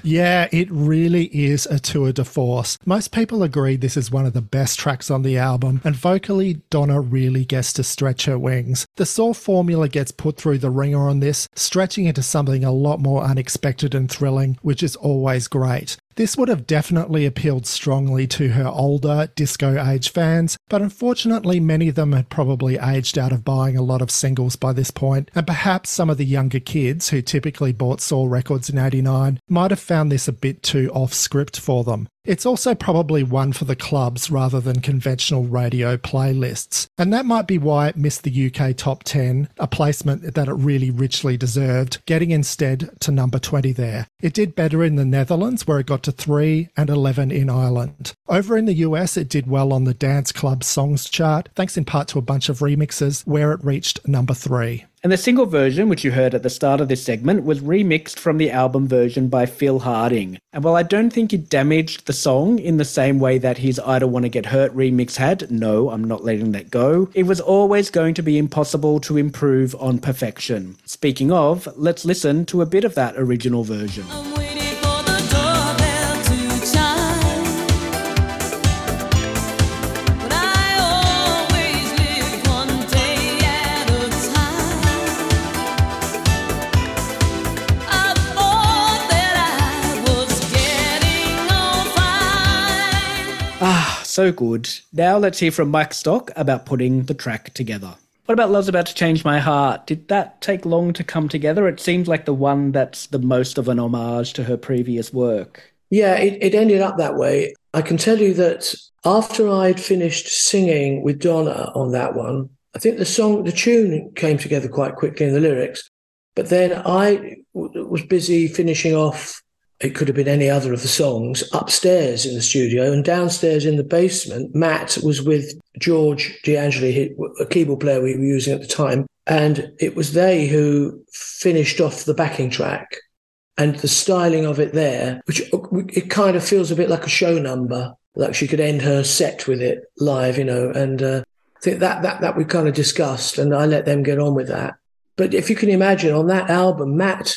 Yeah, it really is a tour de force. Most people agree this is one of the best tracks on the album, and vocally, Donna really gets to stretch her wings. The Saw formula gets put through the ringer on this, stretching into something a lot more unexpected and thrilling, which is always great. This would have definitely appealed strongly to her older disco-age fans, but unfortunately many of them had probably aged out of buying a lot of singles by this point, and perhaps some of the younger kids who typically bought Saw records in eighty-nine might have found this a bit too off-script for them. It's also probably one for the clubs rather than conventional radio playlists, and that might be why it missed the U K top ten, a placement that it really richly deserved, getting instead to number twenty there. It did better in the Netherlands, where it got to three and eleven in Ireland. Over in the U S, it did well on the Dance Club Songs chart, thanks in part to a bunch of remixes, where it reached number three. And the single version, which you heard at the start of this segment, was remixed from the album version by Phil Harding. And while I don't think it damaged the song in the same way that his I Don't Want to Get Hurt remix had, no, I'm not letting that go, it was always going to be impossible to improve on perfection. Speaking of, let's listen to a bit of that original version. So good. Now let's hear from Mike Stock about putting the track together. What about Love's About to Change My Heart? Did that take long to come together? It seems like the one that's the most of an homage to her previous work. Yeah, it, it ended up that way. I can tell you that after I'd finished singing with Donna on that one, I think the song, the tune came together quite quickly in the lyrics, but then I w- was busy finishing off. It could have been any other of the songs upstairs in the studio, and downstairs in the basement, Matt was with George D'Angeli, a keyboard player we were using at the time. And it was they who finished off the backing track and the styling of it there, which it kind of feels a bit like a show number, like she could end her set with it live, you know, and uh, I think that, that, that we kind of discussed, and I let them get on with that. But if you can imagine on that album, Matt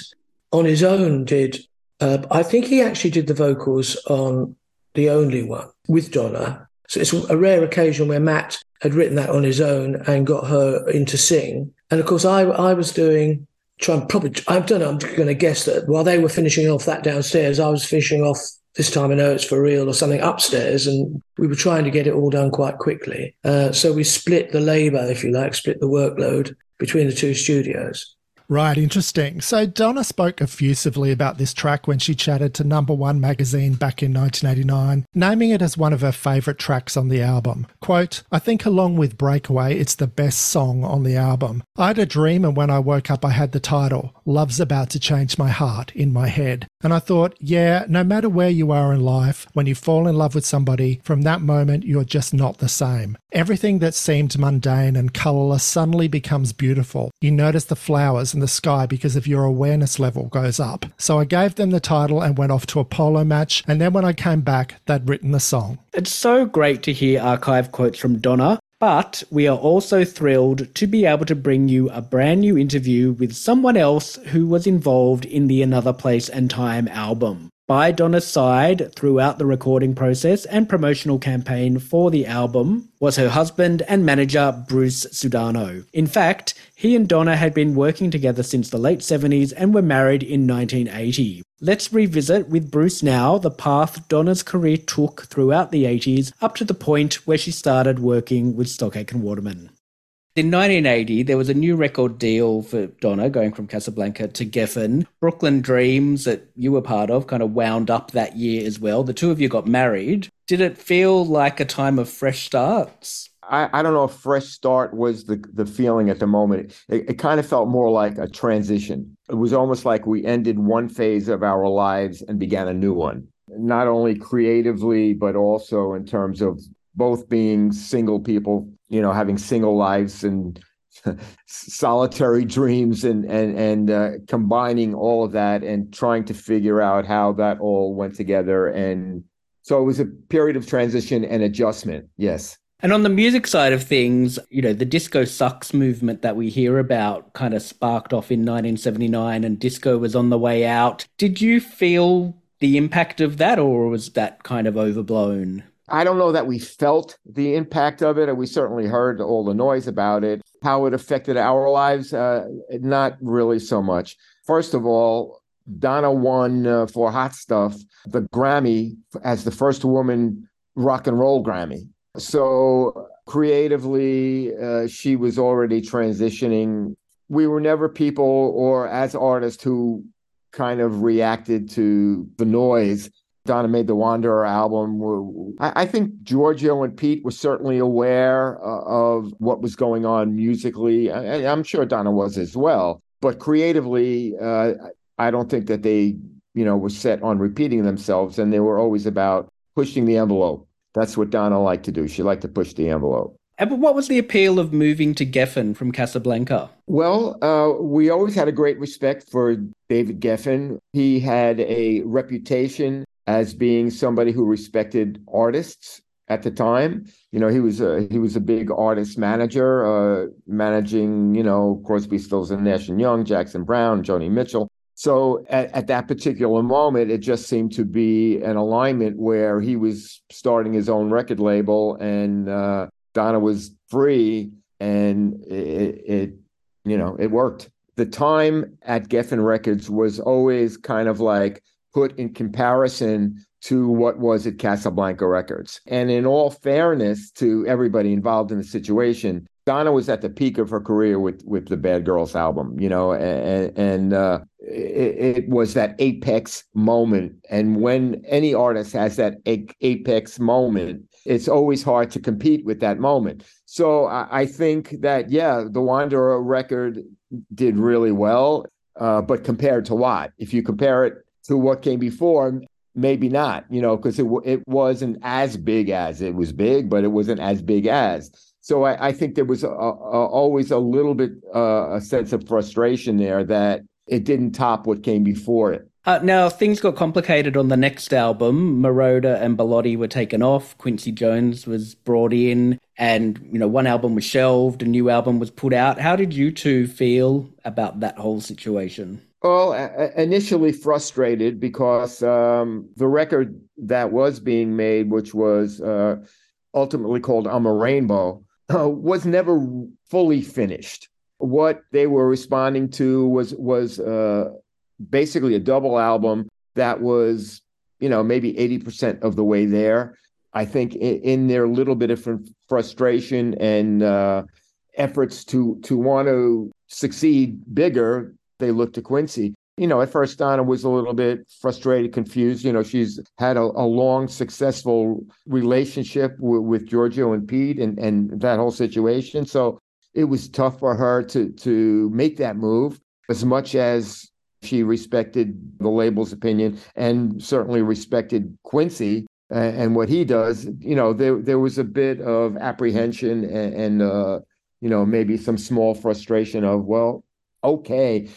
on his own did Uh, I think he actually did the vocals on The Only One with Donna. So it's a rare occasion where Matt had written that on his own and got her in to sing. And of course, I I was doing, trying probably, I don't know, I'm going to guess that while they were finishing off that downstairs, I was finishing off This Time I Know It's For Real or something upstairs. And we were trying to get it all done quite quickly. Uh, so we split the labour, if you like, split the workload between the two studios. Right, interesting. So Donna spoke effusively about this track when she chatted to Number One magazine back in nineteen eighty-nine, naming it as one of her favourite tracks on the album. Quote, I think along with Breakaway, it's the best song on the album. I had a dream, and when I woke up, I had the title, Love's About to Change My Heart, in my head. And I thought, yeah, no matter where you are in life, when you fall in love with somebody, from that moment, you're just not the same. Everything that seemed mundane and colourless suddenly becomes beautiful. You notice the flowers in the sky because of your awareness level goes up. So I gave them the title and went off to a polo match, and then when I came back, they'd written the song. It's so great to hear archive quotes from Donna, but we are also thrilled to be able to bring you a brand new interview with someone else who was involved in the Another Place and Time album. By Donna's side throughout the recording process and promotional campaign for the album was her husband and manager, Bruce Sudano. In fact, he and Donna had been working together since the late seventies and were married in nineteen eighty. Let's revisit with Bruce now the path Donna's career took throughout the eighties up to the point where she started working with Stock Aitken Waterman. In nineteen eighty, there was a new record deal for Donna going from Casablanca to Geffen. Brooklyn Dreams, that you were part of, kind of wound up that year as well. The two of you got married. Did it feel like a time of fresh starts? I, I don't know if fresh start was the, the feeling at the moment. It, it kind of felt more like a transition. It was almost like we ended one phase of our lives and began a new one, not only creatively, but also in terms of both being single people, you know, having single lives and solitary dreams and and and uh, combining all of that and trying to figure out how that all went together. And so it was a period of transition and adjustment. Yes. And on the music side of things, you know, the disco sucks movement that we hear about kind of sparked off in nineteen seventy-nine, and disco was on the way out. Did you feel the impact of that, or was that kind of overblown? I don't know that we felt the impact of it, and we certainly heard all the noise about it. How it affected our lives, uh, not really so much. First of all, Donna won uh, for Hot Stuff the Grammy as the first woman rock and roll Grammy. So creatively, uh, she was already transitioning. We were never people or as artists who kind of reacted to the noise. Donna made the Wanderer album. I, I think Giorgio and Pete were certainly aware uh, of what was going on musically. I, I'm sure Donna was as well. But creatively, uh, I don't think that they, you know, were set on repeating themselves. And they were always about pushing the envelope. That's what Donna liked to do. She liked to push the envelope. But what was the appeal of moving to Geffen from Casablanca? Well, uh, we always had a great respect for David Geffen. He had a reputation as being somebody who respected artists at the time. You know, he was a, he was a big artist manager, uh, managing, you know, Crosby, Stills and Nash and Young, Jackson Browne, Joni Mitchell. So at, at that particular moment, it just seemed to be an alignment where he was starting his own record label and uh, Donna was free, and it, it, you know, it worked. The time at Geffen Records was always kind of like put in comparison to what was at Casablanca Records. And in all fairness to everybody involved in the situation, Donna was at the peak of her career with with the Bad Girls album, you know, and, and uh, it, it was that apex moment. And when any artist has that apex moment, it's always hard to compete with that moment. So I, I think that, yeah, the Wanderer record did really well, uh, but compared to what? If you compare it to what came before, maybe not, you know, because it, it wasn't as big as it was big, but it wasn't as big as. So I, I think there was a, a, always a little bit uh, a sense of frustration there that it didn't top what came before it. Uh, now, things got complicated on the next album. Moroder and Bellotti were taken off. Quincy Jones was brought in and, you know, one album was shelved, a new album was put out. How did you two feel about that whole situation? Well, initially frustrated because um, the record that was being made, which was uh, ultimately called I'm a Rainbow, uh, was never fully finished. What they were responding to was was uh, basically a double album that was, you know, maybe eighty percent of the way there. I think in, in their little bit of frustration and uh, efforts to to want to succeed bigger, they looked to Quincy. You know, at first Donna was a little bit frustrated, confused. You know, she's had a, a long, successful relationship w- with Giorgio and Pete and, and that whole situation. So it was tough for her to to make that move, as much as she respected the label's opinion and certainly respected Quincy and, and what he does. You know, there there was a bit of apprehension and, and uh, you know, maybe some small frustration of, well, okay,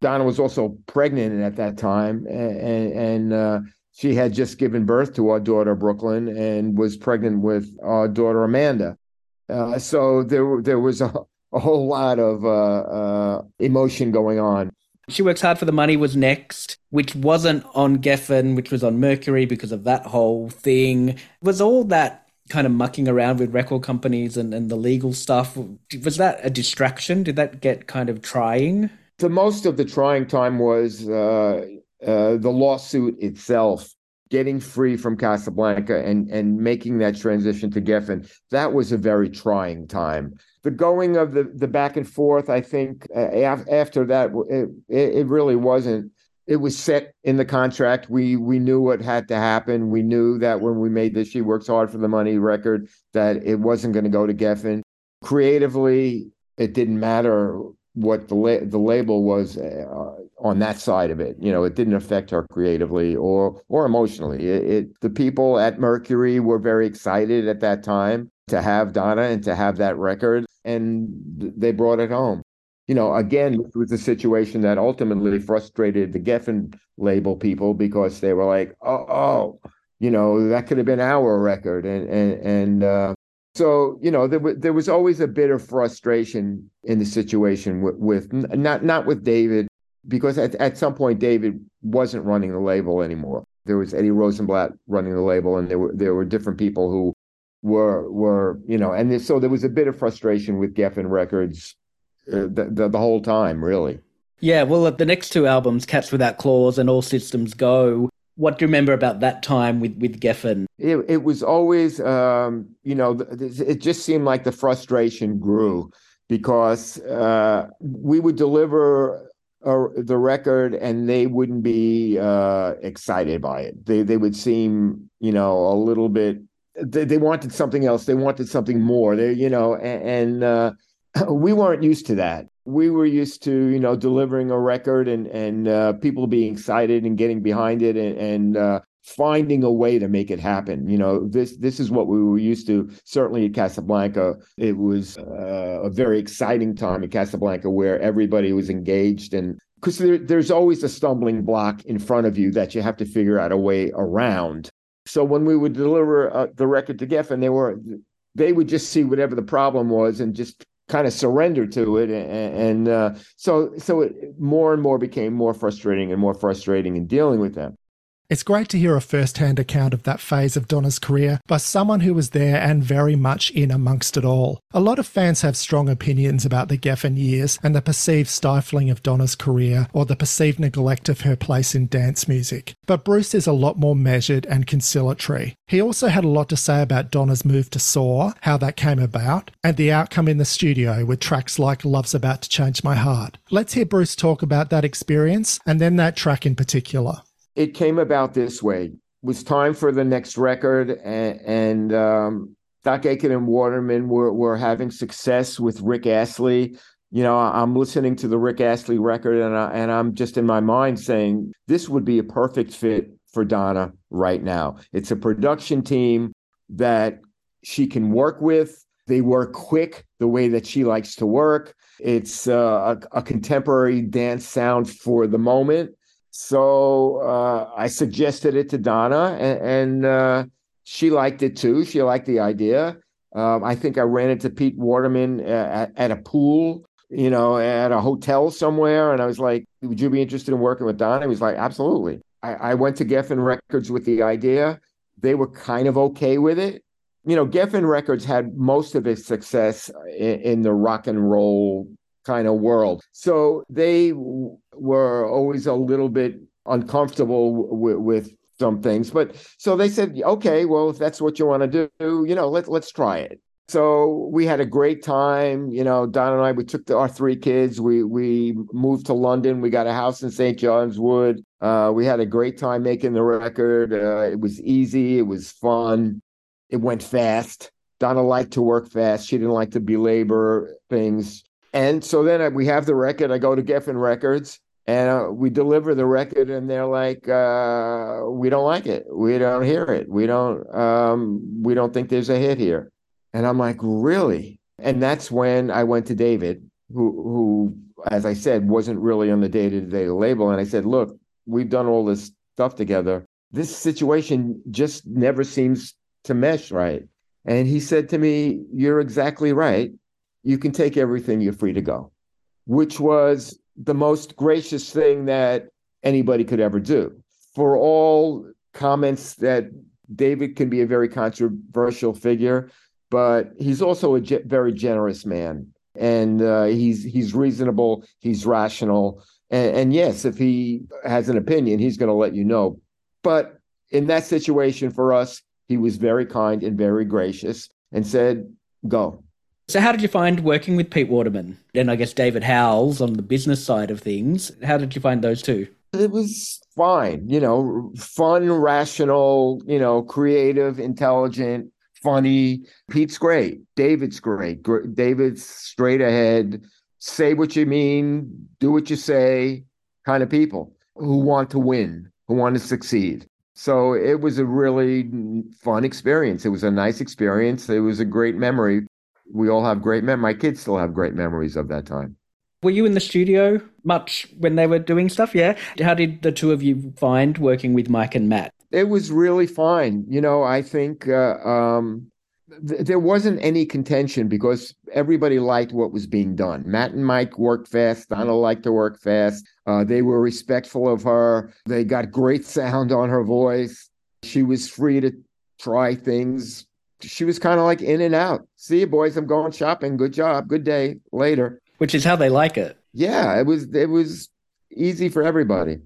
Donna was also pregnant at that time, and, and uh, she had just given birth to our daughter, Brooklyn, and was pregnant with our daughter, Amanda. Uh, so there there was a, a whole lot of uh, uh, emotion going on. She Works Hard for the Money was next, which wasn't on Geffen, which was on Mercury because of that whole thing. Was all that kind of mucking around with record companies and, and the legal stuff, was that a distraction? Did that get kind of trying? The most of the trying time was uh, uh, the lawsuit itself, getting free from Casablanca and, and making that transition to Geffen. That was a very trying time. The going of the, the back and forth, I think uh, af- after that, it, it really wasn't. It was set in the contract. We we knew what had to happen. We knew that when we made this She Works Hard for the Money record, that it wasn't going to go to Geffen. Creatively, it didn't matter what the la- the label was uh, on that side of it. You know, it didn't affect her creatively or or emotionally. It, it the people at Mercury were very excited at that time to have Donna and to have that record, and they brought it home. You know, again, it was a situation that ultimately frustrated the Geffen label people because they were like, oh, oh you know, that could have been our record. And and, and uh, so, you know, there, w- there was always a bit of frustration in the situation with, with not not with David, because at, at some point, David wasn't running the label anymore. There was Eddie Rosenblatt running the label, and there were there were different people who were, were you know, and there, so there was a bit of frustration with Geffen Records. The, the, the whole time, really. Yeah, well, the next two albums, Cats Without Claws and All Systems Go, what do you remember about that time with, with Geffen? It, it was always, um, you know, it just seemed like the frustration grew because uh, we would deliver uh, the record, and they wouldn't be uh, excited by it. They they would seem, you know, a little bit. They, they wanted something else. They wanted something more. They, you know, and, and uh, we weren't used to that. We were used to, you know, delivering a record and and uh, people being excited and getting behind it and, and uh, finding a way to make it happen. You know, this this is what we were used to. Certainly at Casablanca, it was uh, a very exciting time at Casablanca where everybody was engaged, and because there, there's always a stumbling block in front of you that you have to figure out a way around. So when we would deliver uh, the record to Geffen, they were they would just see whatever the problem was and just kind of surrender to it, and, and uh, so so it more and more became more frustrating and more frustrating in dealing with them. It's great to hear a first-hand account of that phase of Donna's career by someone who was there and very much in amongst it all. A lot of fans have strong opinions about the Geffen years and the perceived stifling of Donna's career or the perceived neglect of her place in dance music. But Bruce is a lot more measured and conciliatory. He also had a lot to say about Donna's move to Soar, how that came about, and the outcome in the studio with tracks like Love's About to Change My Heart. Let's hear Bruce talk about that experience and then that track in particular. It came about this way. It was time for the next record, and, and um, Stock Aitken and Waterman were, were having success with Rick Astley. You know, I'm listening to the Rick Astley record, and, I, and I'm just in my mind saying, this would be a perfect fit for Donna right now. It's a production team that she can work with. They work quick, the way that she likes to work. It's uh, a, a contemporary dance sound for the moment. So uh, I suggested it to Donna, and, and uh, she liked it too. She liked the idea. Um, I think I ran into Pete Waterman at, at a pool, you know, at a hotel somewhere. And I was like, would you be interested in working with Donna? He was like, absolutely. I, I went to Geffen Records with the idea. They were kind of okay with it. You know, Geffen Records had most of its success in, in the rock and roll kind of world. So they w- were always a little bit uncomfortable w- with some things. But so they said, okay, well, if that's what you want to do, you know, let, let's try it. So we had a great time. You know, Don and I, we took the, our three kids. We we moved to London. We got a house in Saint John's Wood. Uh, we had a great time making the record. Uh, it was easy. It was fun. It went fast. Donna liked to work fast. She didn't like to belabor things. And so then I, we have the record. I go to Geffen Records, and uh, we deliver the record, and they're like, uh, "We don't like it. We don't hear it. We don't. Um, we don't think there's a hit here." And I'm like, "Really?" And that's when I went to David, who, who, as I said, wasn't really on the day-to-day label, and I said, "Look, we've done all this stuff together. This situation just never seems to mesh right." And he said to me, "You're exactly right. You can take everything, you're free to go," which was the most gracious thing that anybody could ever do. For all comments that David can be a very controversial figure, but he's also a ge- very generous man. And uh, he's he's reasonable, he's rational. And, and yes, if he has an opinion, he's going to let you know. But in that situation for us, he was very kind and very gracious and said, go. So how did you find working with Pete Waterman and I guess David Howell on the business side of things? How did you find those two? It was fine, you know, fun, rational, you know, creative, intelligent, funny. Pete's great. David's great. David's straight ahead, say what you mean, do what you say kind of people who want to win, who want to succeed. So it was a really fun experience. It was a nice experience. It was a great memory. We all have great memories. My kids still have great memories of that time. Were you in the studio much when they were doing stuff? Yeah. How did the two of you find working with Mike and Matt? It was really fine. You know, I think uh, um, th- there wasn't any contention because everybody liked what was being done. Matt and Mike worked fast. Donna liked to work fast. Uh, they were respectful of her. They got great sound on her voice. She was free to try things. She was kind of like in and out. See you, boys. I'm going shopping. Good job. Good day. Later. Which is how they like it. Yeah, it was it was easy for everybody.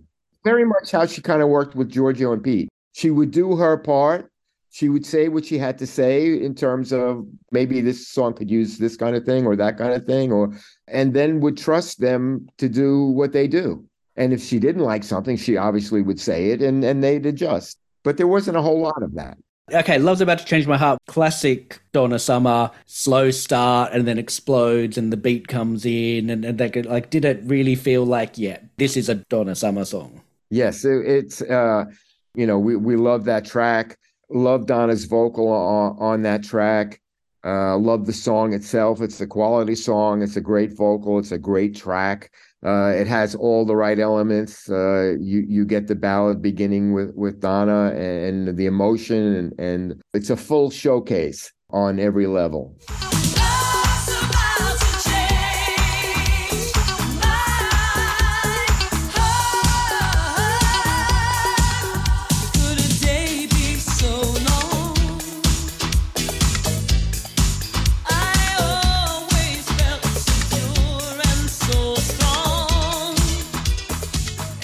Very much how she kind of worked with Giorgio and Pete. She would do her part. she would say what she had to say in terms of maybe this song could use this kind of thing or that kind of thing, or and then would trust them to do what they do. And if she didn't like something, she obviously would say it, and, and they'd adjust. But there wasn't a whole lot of that. Okay, Love's About to Change My Heart. Classic Donna Summer, slow start and then explodes and the beat comes in. And, and they could, like, did it really feel like, yeah, this is a Donna Summer song? Yes, it, it's, uh, you know, we, we love that track. Love Donna's vocal on, on that track. Uh, love the song itself. It's a quality song. It's a great vocal. It's a great track. Uh, it has all the right elements. Uh, you you get the ballad beginning with, with Donna and, and the emotion, and, and it's a full showcase on every level.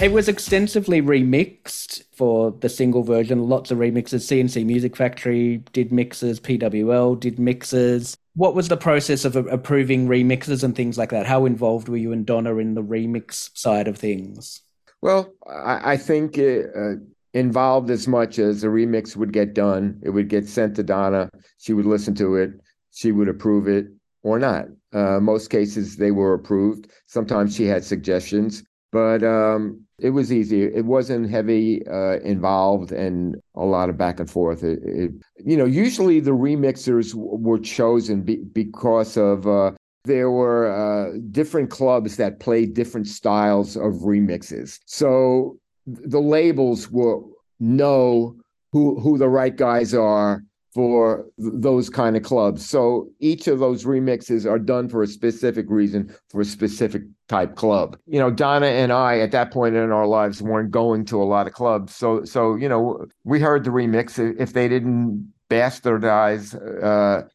It was extensively remixed for the single version, lots of remixes. C N C Music Factory did mixes, P W L did mixes. What was the process of approving remixes and things like that? How involved were you and Donna in the remix side of things? Well, I, I think it, uh, involved as much as a remix would get done. It would get sent to Donna. She would listen to it. She would approve it or not. Uh, most cases they were approved. Sometimes she had suggestions. But um, it was easy. It wasn't heavy uh, involved and a lot of back and forth. It, it, you know, usually the remixers w- were chosen be- because of uh, there were uh, different clubs that played different styles of remixes. So the labels will know who who the right guys are for th- those kind of clubs. So each of those remixes are done for a specific reason, for a specific type club. You know, Donna and I at that point in our lives weren't going to a lot of clubs. So, so you know, we heard the remix. If they didn't bastardize uh,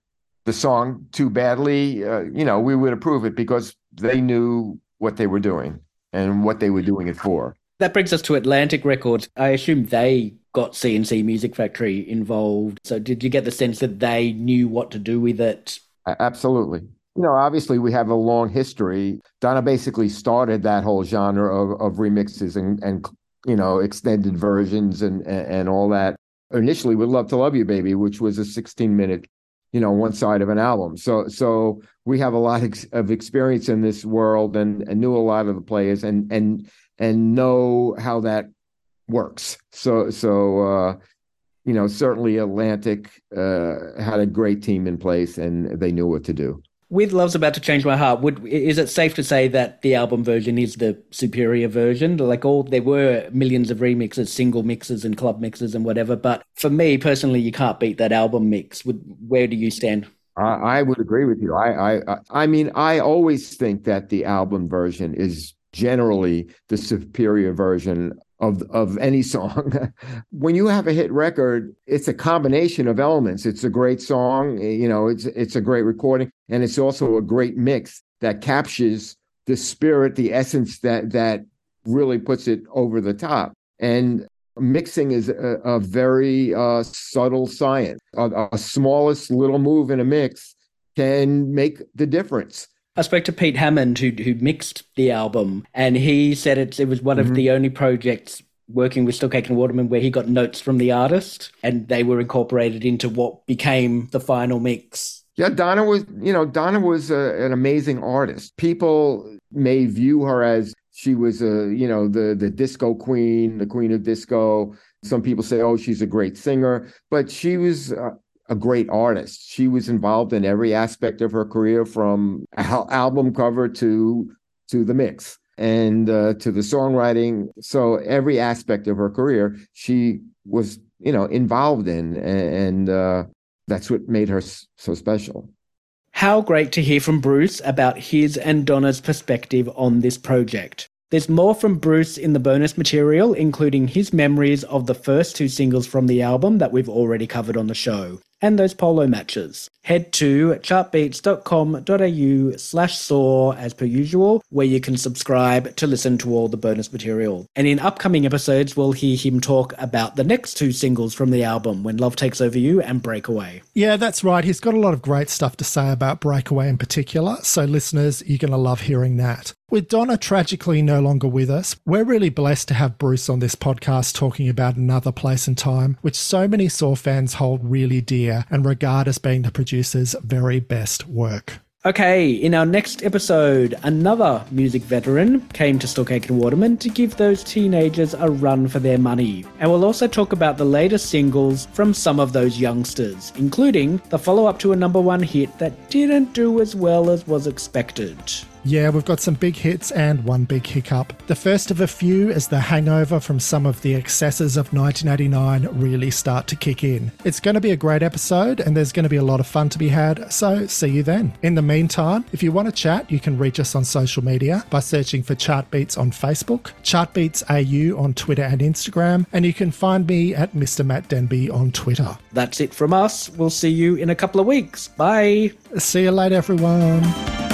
the song too badly, uh, you know, we would approve it because they knew what they were doing and what they were doing it for. That brings us to Atlantic Records. I assume they got C N C Music Factory involved. So did you get the sense that they knew what to do with it? Absolutely. You know, obviously we have a long history. Donna basically started that whole genre of, of remixes and, and, you know, extended versions and, and, and all that. Initially with Love to Love You, Baby, which was a sixteen minute, you know, one side of an album. So so we have a lot of experience in this world and, and knew a lot of the players and and and know how that works. So, so uh, you know, certainly Atlantic uh, had a great team in place and they knew what to do. With Love's About to Change My Heart, would is it safe to say that the album version is the superior version? Like all, there were millions of remixes, single mixes and club mixes and whatever. But for me personally, you can't beat that album mix. Would, where do you stand? I, I would agree with you. I, I, I mean, I always think that the album version is generally the superior version of of any song. When you have a hit record, it's a combination of elements. It's a great song, you know, it's it's a great recording, and it's also a great mix that captures the spirit, the essence that that really puts it over the top. And mixing is a, a very uh, subtle science. A, a smallest little move in a mix can make the difference. I spoke to Pete Hammond, who who mixed the album, and he said it's, it was one mm-hmm. of the only projects working with Stock Aitken Waterman where he got notes from the artist, and they were incorporated into what became the final mix. Yeah, Donna was, you know, Donna was a, an amazing artist. People may view her as she was, a, you know, the the disco queen, the queen of disco. Some people say, oh, she's a great singer, but she was... Uh, a great artist. She was involved in every aspect of her career, from al- album cover to to the mix and uh, to the songwriting. So every aspect of her career, she was, you know, involved in, and, and uh, that's what made her so special. How great to hear from Bruce about his and Donna's perspective on this project. There's more from Bruce in the bonus material, including his memories of the first two singles from the album that we've already covered on the show. and those polo matches. Head to chartbeats.com.au slash soar as per usual, where you can subscribe to listen to all the bonus material. And in upcoming episodes, we'll hear him talk about the next two singles from the album, When Love Takes Over You and Breakaway. Yeah, that's right. He's got a lot of great stuff to say about Breakaway in particular, so listeners, you're going to love hearing that. With Donna tragically no longer with us, we're really blessed to have Bruce on this podcast talking about Another Place and Time, which so many Saw fans hold really dear and regard as being the producer's very best work. Okay, in our next episode, another music veteran came to Stock Aitken Waterman to give those teenagers a run for their money. And we'll also talk about the latest singles from some of those youngsters, including the follow-up to a number one hit that didn't do as well as was expected. Yeah, we've got some big hits and one big hiccup. The first of a few is the hangover from some of the excesses of nineteen eighty-nine really start to kick in. It's going to be a great episode and there's going to be a lot of fun to be had, so see you then. In the meantime, if you want to chat, you can reach us on social media by searching for Chartbeats on Facebook, Chartbeats A U on Twitter and Instagram, and you can find me at Mister Matt Demby on Twitter. That's it from us. We'll see you in a couple of weeks. Bye. See you later, everyone.